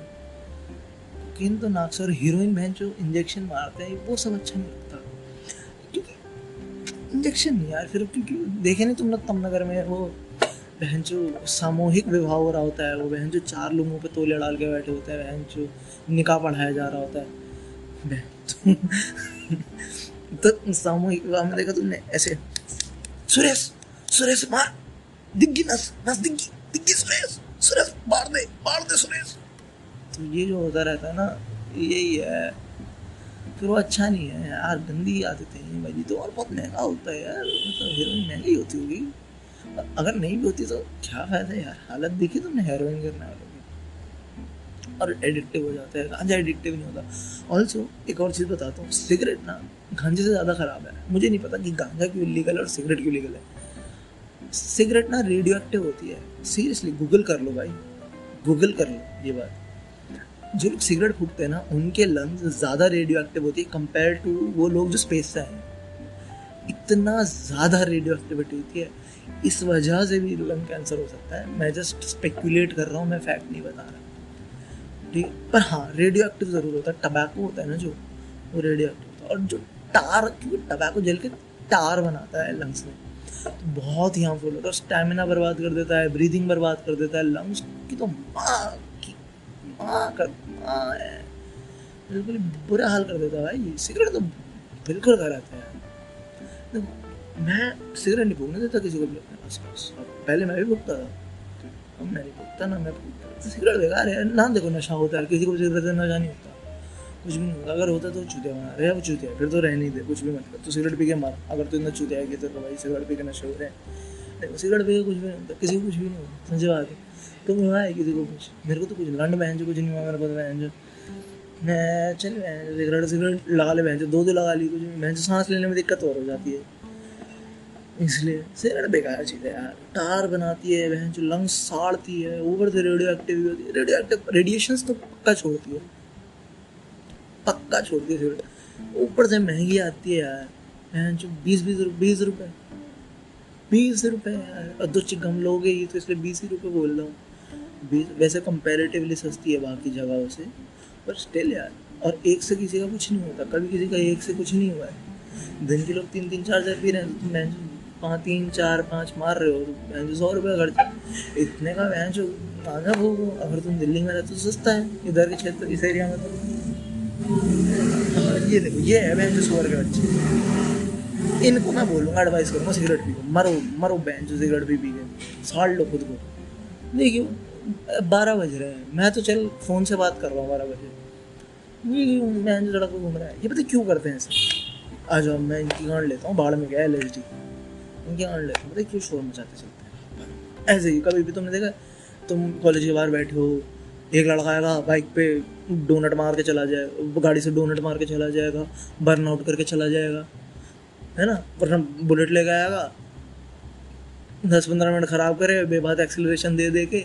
कोकीन तो नाक से, और हीरोइन बहन जो इंजेक्शन मारते हैं वो सब अच्छा नहीं लगता, इंजेक्शन नहीं यार। फिर क्योंकि देखे नहीं तुमने तमनगर में वो बहन जो सामूहिक विवाह हो रहा होता है, वो बहन जो चार लोगों पे तोले डाल के बैठे होते हैं, बहन जो निकाह पढ़ाया जा रहा होता है, बहन तो, तो सामूहिक विवाह में देखा तुमने ऐसे, सुरेश सुरेश मार दिग्गी, नस नस दिग्गी दिग्गी, सुरेश सुरेश मार दे मार दे सुरेश, तो ये जो होता रहता है ना, यही है। फिर वो अच्छा नहीं है यार, गंदी आदतें हैं भाई, तो और बहुत महंगा होता है यार, मतलब हेरोइन महंगी होती होगी, अगर नहीं भी होती तो क्या फ़ायदा यार। हालत देखी तुमने हेरोइन करने वालों की, और एडिक्टिव हो जाता है, गांजा एडिक्टिव नहीं होता। ऑल्सो एक और चीज़ बताता हूँ, सिगरेट ना गांजे से ज़्यादा ख़राब है। मुझे नहीं पता कि गांजा क्यों इलीगल है और सिगरेट क्यों लीगल है। सिगरेट ना रेडियो एक्टिव होती है, सीरियसली गूगल कर लो भाई, गूगल कर लो ये बात। जो लोग सिगरेट फूकते हैं ना, उनके लंग्स ज़्यादा रेडियो एक्टिव होती है कंपेयर टू वो लोग जो स्पेस से हैं, इतना ज़्यादा रेडियो एक्टिविटी होती है, इस वजह से भी लंग कैंसर हो सकता है। मैं जस्ट स्पेक्यूलेट कर रहा हूँ, मैं फैक्ट नहीं बता रहा, ठीक। पर हाँ, रेडियो एक्टिव ज़रूर होता है। टबैको होता है ना जो, वो रेडियो एक्टिव होता है, और जो टार, क्योंकि टबैको जल के टार बनाता है लंग्स में, तो बहुत ही हार्मफुल होता है, स्टेमिना बर्बाद कर देता है, ब्रीदिंग बर्बाद कर देता है, लंग्स की तो माँ माँ कर माँ है, बिल्कुल बुरा हाल कर देता है भाई। सिगरेट तो बिल्कुल कराता है। देखो, मैं सिगरेट नहीं फूकने देता किसी को भी अपने आस पास, पहले मैं भी फूकता था, अब मैं नहीं फूकता ना, मैं फूकता तो सिगरेट बेकार है ना। देखो, नशा होता है, किसी को सिगरेट से नशा नहीं होता, कुछ भी नहीं होता। अगर होता तो चूतिया बना रहे, वो चूतिया फिर तो रह नहीं दे, कुछ भी मत कर, तो सिगरेट पी के मार। अगर तो इतना चूतिया है तो भाई सिगरेट पी के नशे हो रहे हैं, देखो सिगरेट पी के कुछ भी नहीं होता, किसी को कुछ भी नहीं होता, समझ आ गई। तो मैं है किसी को कुछ, मेरे को तो कुछ लंड बहन जो कुछ नहीं हुआ मेरे पास, बहन जो मैं चल बहन सिगरेट सिगरेट लगा ले, बहन जो दो दो लगा ली, कुछ बहन जो सांस लेने में दिक्कत और हो जाती है। इसलिए सिगरेट बेकार चीज़ है यार, टार बनाती है, बहन जो लंग्स साड़ती है, ऊपर से रेडियो एक्टिव होती है, रेडियो एक्टिव रेडिएशंस तो पक्का छोड़ती है, पक्का छोड़ती है सिगरेट। ऊपर से महंगी आती है यार, बहन जो बीस बीस बीस रुपये बीस रुपये यार, और दो चिकम लोगे ये, तो इसलिए बीस ही रुपये बोल रहा हूँ। वैसे कंपैरेटिवली सस्ती है बाकी जगहों से, पर स्टिल यार। और एक से किसी का कुछ नहीं होता, कभी किसी का एक से कुछ नहीं हुआ है। दिन के लोग तीन तीन चार हजार पी रहे हैं, तो मैं पाँच तीन चार पाँच मार रहे हो, तो मैं सौ रुपये खर्च, इतने का मैं जो महंगा वो। अगर तुम दिल्ली में रहते तो सस्ता है, इधर के क्षेत्र इस एरिया में तो ये देखो, ये है मैं जो सौ रुपये बच्चे, इनको मैं बोलूँगा एडवाइस करूँगा सिगरेट पी के मरो मरो, बहन जो सिगरेट भी पी के साड़ लो खुद को। देखिए बारह बज रहे हैं, मैं तो चल फ़ोन से बात कर रहा हूँ, बारह बजे ये मैं जो लड़का घूम रहा है, ये पता क्यों करते हैं ऐसे। आ जाओ, मैं इनकी गांड लेता हूँ, बाढ़ में गया एल एच डी, इनकी गांड लेता हूँ, पता क्यों शोर मचाते चलते हैं ऐसे ही। कभी भी तुमने देखा, तुम कॉलेज के बाहर बैठे हो, एक लड़का आएगा बाइक पे, डोनट मार के चला जाएगा, गाड़ी से डोनट मार के चला जाएगा, बर्न आउट करके चला जाएगा, है ना। वरना बुलेट लेके आएगा, दस पंद्रह मिनट ख़राब करे, बेबात एक्सेलरेशन दे दे के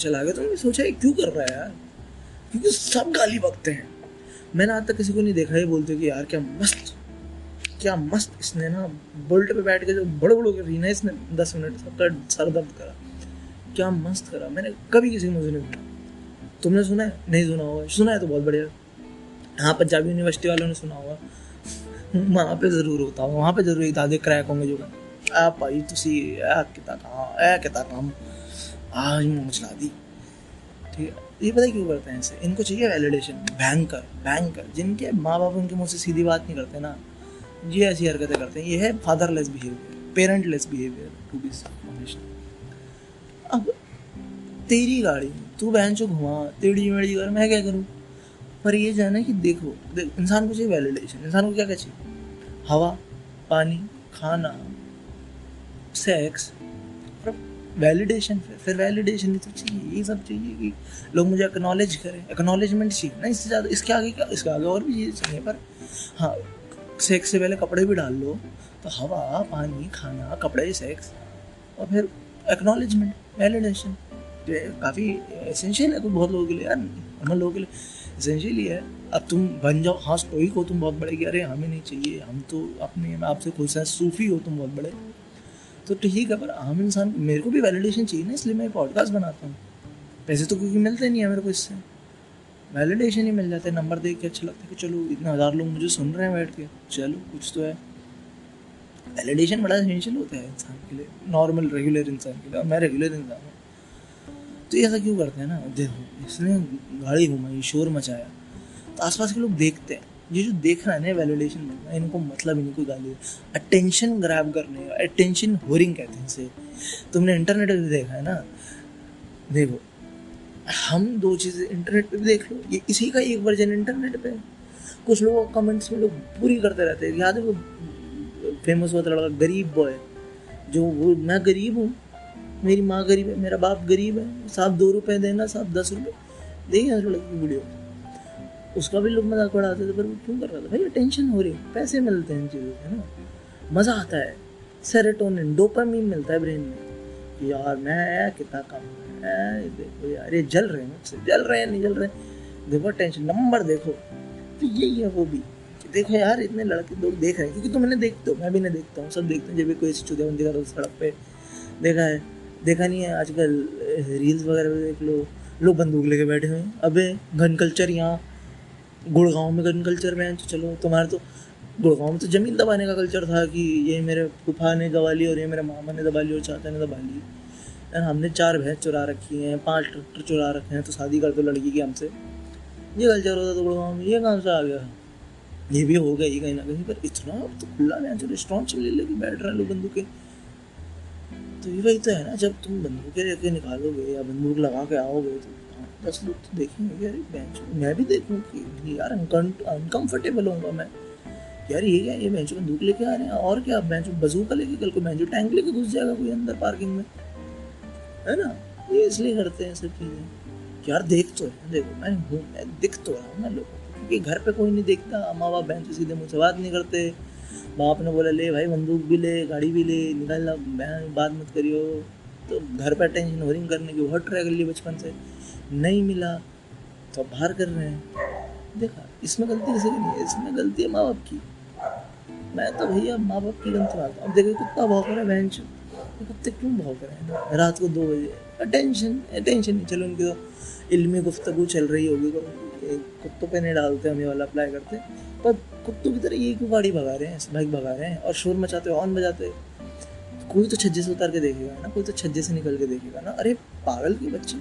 चला गया। तो मैंने सोचा है क्यों कर रहा है यार, क्योंकि सब गाली बकते हैं। मैंने आज तक किसी को नहीं देखा है बोलते कि यार क्या मस्त क्या मस्त इसने ना बुलेट पे बैठ के जो बड़े बड़ो के ना, इसने दस मिनट सबका सर दर्द करा, क्या मस्त करा। मैंने कभी किसी को नहीं सुना। तुमने सुना है? नहीं सुना होगा, सुना है तो बहुत बढ़िया। हाँ, पंजाबी यूनिवर्सिटी वालों ने सुना होगा, वहाँ पर ज़रूर होता होगा, वहाँ पर ज़रूर एक दादे क्रैक होंगे जो आ भाई तुसी ऐ किता काम ऐ किता काम आज मुँह चला दी, ठीक है। ये पता क्यों करते हैं ऐसे, इनको चाहिए वैलिडेशन। बैंकर बैंकर जिनके माँ बाप उनके मुँह से सीधी बात नहीं करते ना, ये ऐसी हरकतें करते हैं। ये है fatherless behaviour, parentless behaviour to be हमेशा। अब तेरी गाड़ी तू बहन चो घुमा, टेढ़ी मेढ़ी कर, मैं क्या करूँ। पर ये जो है ना कि देखो, देखो इंसान को चाहिए वैलिडेशन। इंसान को क्या क्या चाहिए? हवा, पानी, खाना, सेक्स, और वैलिडेशन। फिर फिर वैलिडेशन ये सब चाहिए, ये सब चाहिए कि लोग मुझे एक्नॉलेज करें। एक्नॉलेजमेंट चाहिए ना, इससे ज़्यादा इसके आगे क्या, इसके आगे और भी चीज़ें चाहिए। पर हाँ, सेक्स से पहले कपड़े भी डाल लो तो हवा, पानी, खाना, कपड़े, सेक्स और फिर एक्नॉलेजमेंट, वैलिडेशन जो काफ़ी एसेंशियल है तो बहुत लोगों के लिए, यार नॉर्मल लोगों के लिए एसेंशियली है। अब तुम बन जाओ, हाँ स्टोई को तुम बहुत बड़े कि अरे हमें नहीं चाहिए, हम तो अपने आपसे खुश हैं, सूफी हो तुम बहुत बड़े, तो ठीक है। पर आम इंसान, मेरे को भी वैलिडेशन चाहिए ना, इसलिए मैं पॉडकास्ट बनाता हूँ। पैसे तो क्योंकि मिलते नहीं है मेरे को, इससे वैलिडेशन ही मिल जाता है। नंबर देख के अच्छा लगता है कि चलो इतने हज़ार लोग मुझे सुन रहे हैं बैठ के, चलो कुछ तो है। वैलिडेशन बड़ा एसेंशियल होता है इंसान के लिए, नॉर्मल रेगुलर इंसान के लिए। और मैं रेगुलर इंसान हूँ, तो ऐसा क्यों करते हैं ना? देखो, इसने गाड़ी घुमाई, शोर मचाया, तो आसपास के लोग देखते हैं। ये जो देख रहा है ना, वैलिडेशन मिलना, इनको मतलब ही नहीं। कोई गाली, अटेंशन ग्रैब करने, अटेंशन होरिंग कहते हैं इसे। तुमने इंटरनेट पे भी देखा है ना, देखो हम दो चीज़ें इंटरनेट पे भी देख लो, ये इसी का एक वर्जन इंटरनेट पे। कुछ लोगों को कमेंट्स में लोग पूरी करते रहते हैं। याद है वो फेमस हुआ था लड़का गरीब बॉय, जो वो मैं गरीब हूँ, मेरी माँ गरीब है, मेरा बाप गरीब है, साहब दो रुपए देना, साहब दस रुपये देखिए उस लड़की की वीडियो। उसका भी लोग मजाक उड़ाते थे, पर वो क्यों कर रहा था भाई? अटेंशन हो रही है, पैसे मिलते हैं इन चीज़ों से ना, मज़ा आता है, सेरोटोनिन, डोपामीन मिलता है ब्रेन में। यार मैं कितना कम है, देखो यार ये जल रहे हैं मुझसे, जल रहे हैं, नहीं जल रहे हैं, देखो टेंशन, नंबर देखो, तो यही है वो भी। देखो यार इतने लड़के लोग देख रहे हैं, क्योंकि तुम इन्हें देखते हो, मैं भी इन्हें देखता हूँ, सब देखते हैं। जब भी कोई ऐसी चुतियाबंदी करता है सड़क पर, देखा है, देखा नहीं है? आजकल रील्स वगैरह में देख लो, लोग बंदूक लेके बैठे हुए हैं। अबे गन कल्चर, यहाँ गुड़गांव में गन कल्चर में, तो चलो तुम्हारे तो गुड़गांव में तो ज़मीन दबाने का कल्चर था कि ये मेरे फूफा ने दबा ली और ये मेरे मामा ने दबा ली और चाचा ने दबा ली, एंड हमने चार भैंस चुरा रखी हैं, पाँच ट्रैक्टर चुरा रखे हैं, तो शादी कर दो लड़की की हमसे। ये कल्चर होता तो गुड़गांव में, ये कहाँ से आ गया? ये भी हो गया ही कहीं ना कहीं, पर इतना तो खुला है, जो रेस्टोरेंट से ले लेके बैठ रहे हैं लोग बंदूकें। तो ये वही तो है ना, जब तुम बंदूकें लेके निकालोगे या बंदूक लगा के आओगे तो दस लोग तो देखेंगे, यार बेंच, मैं भी देखूँ कि यार अनकंफर्टेबल होऊंगा मैं, यार ये क्या, ये बेंच बंदूक लेके आ रहे हैं, और क्या बेंच बंदूक लेके, कल को बेंच टैंक लेके घुस जाएगा कोई अंदर पार्किंग में, है ना? ये इसलिए करते हैं सब चीज़ें। यार देख तो है, देखो मैं हूँ, मैं दिख तो रहा हूँ ना लोगों को, क्योंकि घर पर कोई नहीं देखता, माँ बाप बेंच सीधे मुझसे बात नहीं करते। बाप ने बोला ले भाई बंदूक भी ले, गाड़ी भी ले, निकालना, मैं बात मत करियो। तो घर पर टेंशन होरिंग करने की बहुत ट्राई कर ली बचपन से, नहीं मिला तो बाहर कर रहे हैं। देखा, इसमें गलती किसी की नहीं है, इसमें गलती है माँ बाप की। मैं तो भैया माँ बाप की गलती मानता हूँ। अब देखिए कुत्ता भौंक रहा है, बेंच कुत्ते क्यों भौंक रहे हैं रात को दो बजे? अटेंशन, अटेंशन नहीं। चलो उनकी तो इल्मी गुफ्तगू चल रही होगी, कुत्तों पे नहीं डालते हम ये वाला अप्लाई करते, पर कुत्तों की तरह ये क्यों गाड़ी भगा रहे हैं, बाइक भगा रहे हैं और शोर मचाते, हॉर्न बजाते? कोई तो छज्जे से उतार के देखेगा ना, कोई तो छज्जे से निकल के देखेगा ना। अरे पागल के बच्चे,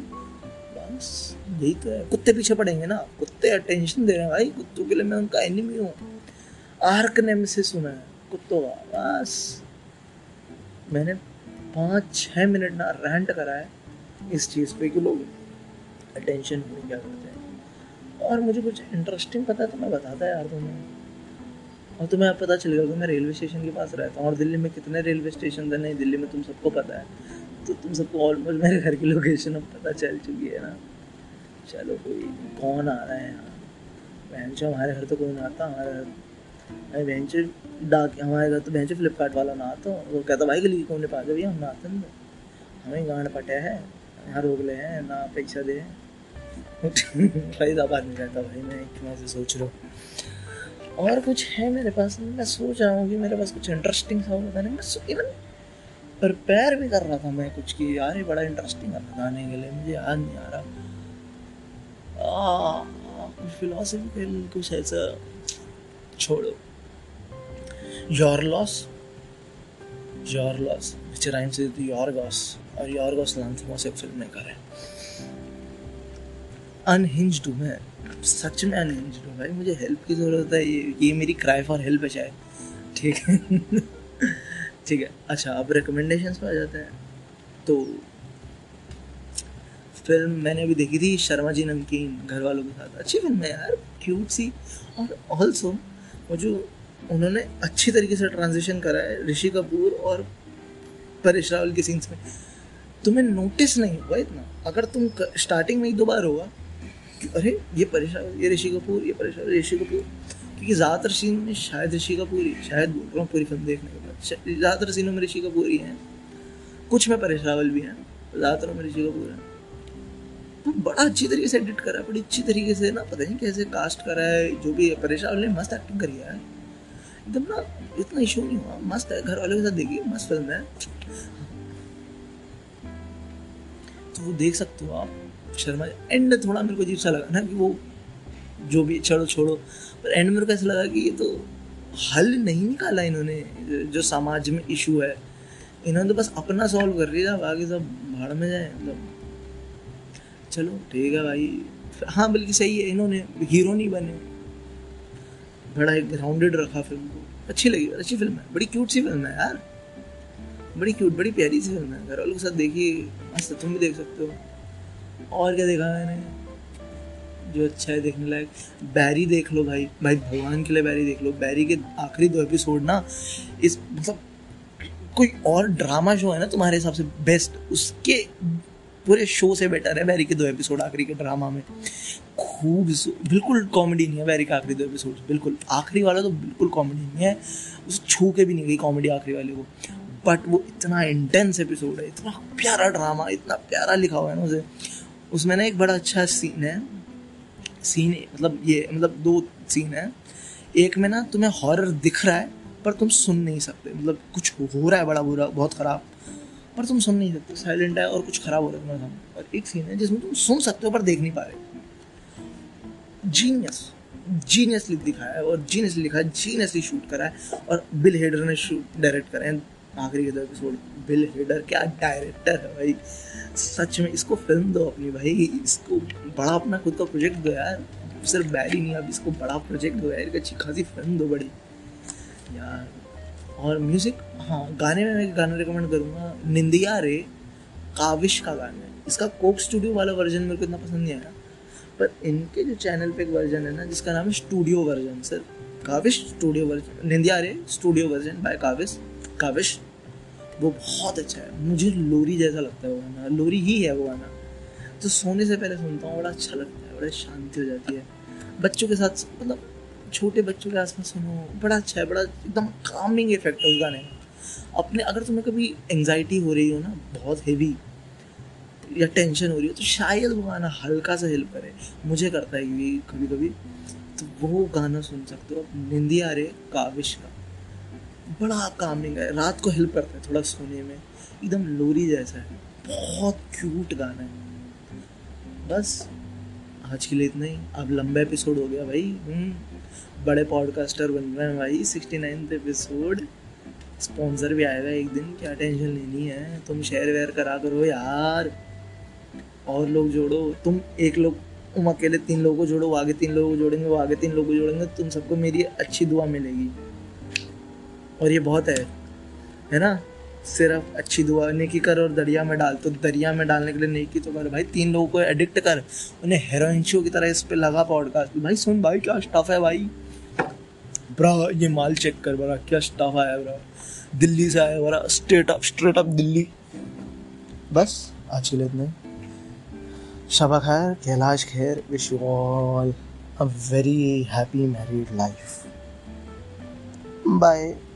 बस यही तो है, कुत्ते पीछे पड़ेंगे ना, कुत्ते अटेंशन दे रहे हैं भाई, कुत्तों के लिए मैं उनका एनिमी हूँ। आर्क नेमेसिस हूँ मैं कुत्तों का। बस मैंने पाँच छः मिनट ना रैंट कराया इस चीज़ पे कि लोग अटेंशन में क्या करते हैं, और मुझे कुछ इंटरेस्टिंग पता है तो मैं बताता यार तुम्हें। और तुम्हें अब पता चल गया कि मैं रेलवे स्टेशन के पास रहता हूँ, और दिल्ली में कितने रेलवे स्टेशन थे, नहीं दिल्ली में तुम सबको पता है, तो तुम सबको ऑलमोस्ट मेरे घर की लोकेशन अब पता चल चुकी है ना। चलो कोई कौन आ रहा है यहाँ, बेंचो हमारे घर तो कोई ना आता, हमारे घर भाई बेंच डाक, हमारे घर तो बेंचो फ्लिपकार्ट वाला ना आता, वो कहता भाई गली कौन ने पा दे, भैया हम ना आते, हमें गांड पटे है, यहाँ रोक ले हैं ना, पैसा दे फरीदाबाद में रहता भाई मैं, क्यों ऐसे सोच रहा हूँ? और कुछ है मेरे पास, मैं सोच रहा हूँ कि मेरे पास कुछ इंटरेस्टिंग सा होगा बताने, मैं इवन प्रिपेयर भी कर रहा था मैं कुछ कि यार ये बड़ा इंटरेस्टिंग है बताने के लिए, मुझे याद नहीं आ रहा कुछ फिलॉसफिकल कुछ ऐसा। छोड़ो, your loss, your loss which rhymes से तो योरगॉस, और योरगॉस लांथिमोस एक फिल्म मेकर है। अनहिंज्ड हूँ मैं, सच में अनहिंज्ड हूँ भाई, मुझे हेल्प की ज़रूरत है। ये ये मेरी क्राई फॉर हेल्प है शायद, ठीक है ठीक है। अच्छा अब रिकमेंडेशंस पे आ जाते हैं, तो फिल्म मैंने अभी देखी थी शर्मा जी नमकीन, घर वालों के साथ। अच्छी फिल्म है यार, क्यूट सी, और ऑल्सो वो जो उन्होंने अच्छी तरीके से ट्रांजिशन करा है ऋषि कपूर और परेश रावल के सीन्स में, तुम्हें नोटिस नहीं हुआ इतना। अगर तुम स्टार्टिंग में एक दो बार होगा कि अरे ये परेश रावल, ये ऋषि कपूर, ये परेश रावल, ऋषि कपूर, क्योंकि ज़्यादातर सीन में शायद ऋषि कपूर ही, शायद बोल रहा हूँ पूरी फिल्म देखने के बाद, ज़्यादातर सीनों में ऋषि कपूर ही हैं, कुछ में परेश रावल भी हैं, ज़्यादातर में ऋषि कपूर हैं। तो बड़ा अच्छी तरीके से एडिट करा है, बड़ी अच्छी तरीके से ना पता नहीं कैसे कास्ट करा है, जो भी है। परेश रावल ने मस्त एक्टिंग करी है एकदम ना, इतना इशू नहीं हुआ, मस्त है। घर वालों के साथ देखिए, मस्त फिल्म है, तो वो देख सकते हो आप। शर्मा एंड थोड़ा मेरे को अजीब सा लगा ना कि वो जो भी छोड़ो छोड़ो, पर एंड मेरे को ऐसा लगा कि ये तो हल नहीं निकाला इन्होंने, जो समाज में इशू है इन्होंने तो बस अपना सॉल्व कर लिया, बाकी सब भाड़ में जाए मतलब। चलो ठीक है भाई, हाँ बल्कि सही है, इन्होंने हीरो नहीं बने, बड़ा एक ग्राउंडेड रखा फिल्म को, अच्छी लगी, अच्छी फिल्म है, बड़ी क्यूट सी फिल्म है यार, बड़ी क्यूट, बड़ी प्यारी सी फिल्म है। घर वालों के साथ देखिए, मस्त, तुम भी देख सकते हो। और क्या देखा मैंने जो अच्छा है देखने लायक? बैरी देख लो भाई, भाई भगवान के लिए बैरी देख लो। बैरी के आखिरी दो एपिसोड ना, इस मतलब कोई और ड्रामा शो है ना तुम्हारे हिसाब से बेस्ट, उसके पूरे शो से बेटर है बैरी के दो एपिसोड आखिरी के ड्रामा में। खूब बिल्कुल कॉमेडी नहीं है बैरी का आखिरी दो एपिसोड, बिल्कुल आखिरी वाला तो बिल्कुल कॉमेडी नहीं है, उसे छू के भी नहीं गई कॉमेडी आखिरी वाले को, बट वो इतना इंटेंस एपिसोड है, इतना प्यारा ड्रामा, इतना प्यारा लिखा हुआ है ना उसे। उसमें ना एक बड़ा अच्छा सीन है, सीन मतलब ये मतलब दो सीन है, एक में ना तुम्हें हॉरर दिख रहा है पर तुम सुन नहीं सकते, मतलब कुछ हो रहा है बड़ा बुरा, बहुत ख़राब, पर तुम सुन नहीं सकते, साइलेंट है और कुछ ख़राब हो रहा है तुम्हारे सामने। और एक सीन है जिसमें तुम सुन सकते हो पर देख नहीं पा रहे। जीनियस जीनियसली दिखाया है, और जीनियसली लिखा है, जीनियसली शूट करा है, और बिल हेडर ने शूट डायरेक्ट करा है आखिरी के दो एपिसोड। बिल हेडर क्या डायरेक्टर है भाई, सच में इसको फिल्म दो अपनी भाई, इसको बड़ा अपना खुद का प्रोजेक्ट दो यार, सिर्फ बैरी नहीं, अब इसको बड़ा प्रोजेक्ट दो यार, अच्छी खासी फिल्म दो बड़ी यार। और म्यूज़िक, हाँ गाने में मैं गाना रिकमेंड करूँगा निंदिया रे, काविश का गाना है। इसका कोक स्टूडियो वाला वर्जन मेरे को इतना पसंद नहीं आया, पर इनके जो चैनल पे एक वर्जन है ना जिसका नाम है studio version, sir Kavish studio version, Nindiya Re studio version by Kavish, Kavish वो बहुत अच्छा है। मुझे लोरी जैसा लगता है वो गाना, लोरी ही है वो गाना, तो सोने से पहले सुनता हूँ, बड़ा अच्छा लगता है, बड़ा शांति हो जाती है। बच्चों के साथ मतलब छोटे बच्चों के आसपास सुनो, बड़ा अच्छा है, बड़ा एकदम कामिंग इफेक्ट है उस गाने का। अपने अगर तुम्हें कभी एंग्जाइटी हो रही हो ना बहुत हेवी, या टेंशन हो रही हो, तो शायद वो गाना हल्का सा हेल्प करे, मुझे करता है ये कभी कभी, तो वो गाना सुन सकते हो आप, निंदिया रे काविश का, बड़ा कामिंग है, रात को हेल्प करता है थोड़ा सोने में, एकदम लोरी जैसा है, बहुत क्यूट गाना है। बस आज के लिए इतना ही, अब लंबा एपिसोड हो गया भाई, बड़े पॉडकास्टर बन रहे हैं भाई, सिक्सटी नाइन्थ एपिसोड, स्पॉन्सर भी आएगा एक दिन, क्या टेंशन लेनी है, तुम शेयर वेयर करा करो यार, और लोग जोड़ो, तुम एक लोग, तुम अकेले तीन लोगों को जोड़ो, वो आगे तीन लोगों को जोड़ेंगे, वो आगे तीन लोगों को जोड़ेंगे, तुम सबको मेरी अच्छी दुआ मिलेगी, और ये बहुत है है ना, सिर्फ अच्छी दुआ, नेकी कर और दरिया में डाल, तो दरिया में डालने के लिए नेकी तो कर भाई, तीन लोगों को एडिक्ट कर, उन्हें हेरोइन शो की तरह इस पे लगा पॉडकास्ट, भाई सुन भाई क्या स्टफ है भाई, ब्रा ये माल चेक कर, बरा क्या स्टफ आया, ब्रा दिल्ली से आया, बरा straight up straight up Delhi. बस आज के लिए इतना ही, शबा खैर, Kailash Kher, wish you all a very happy married life, bye.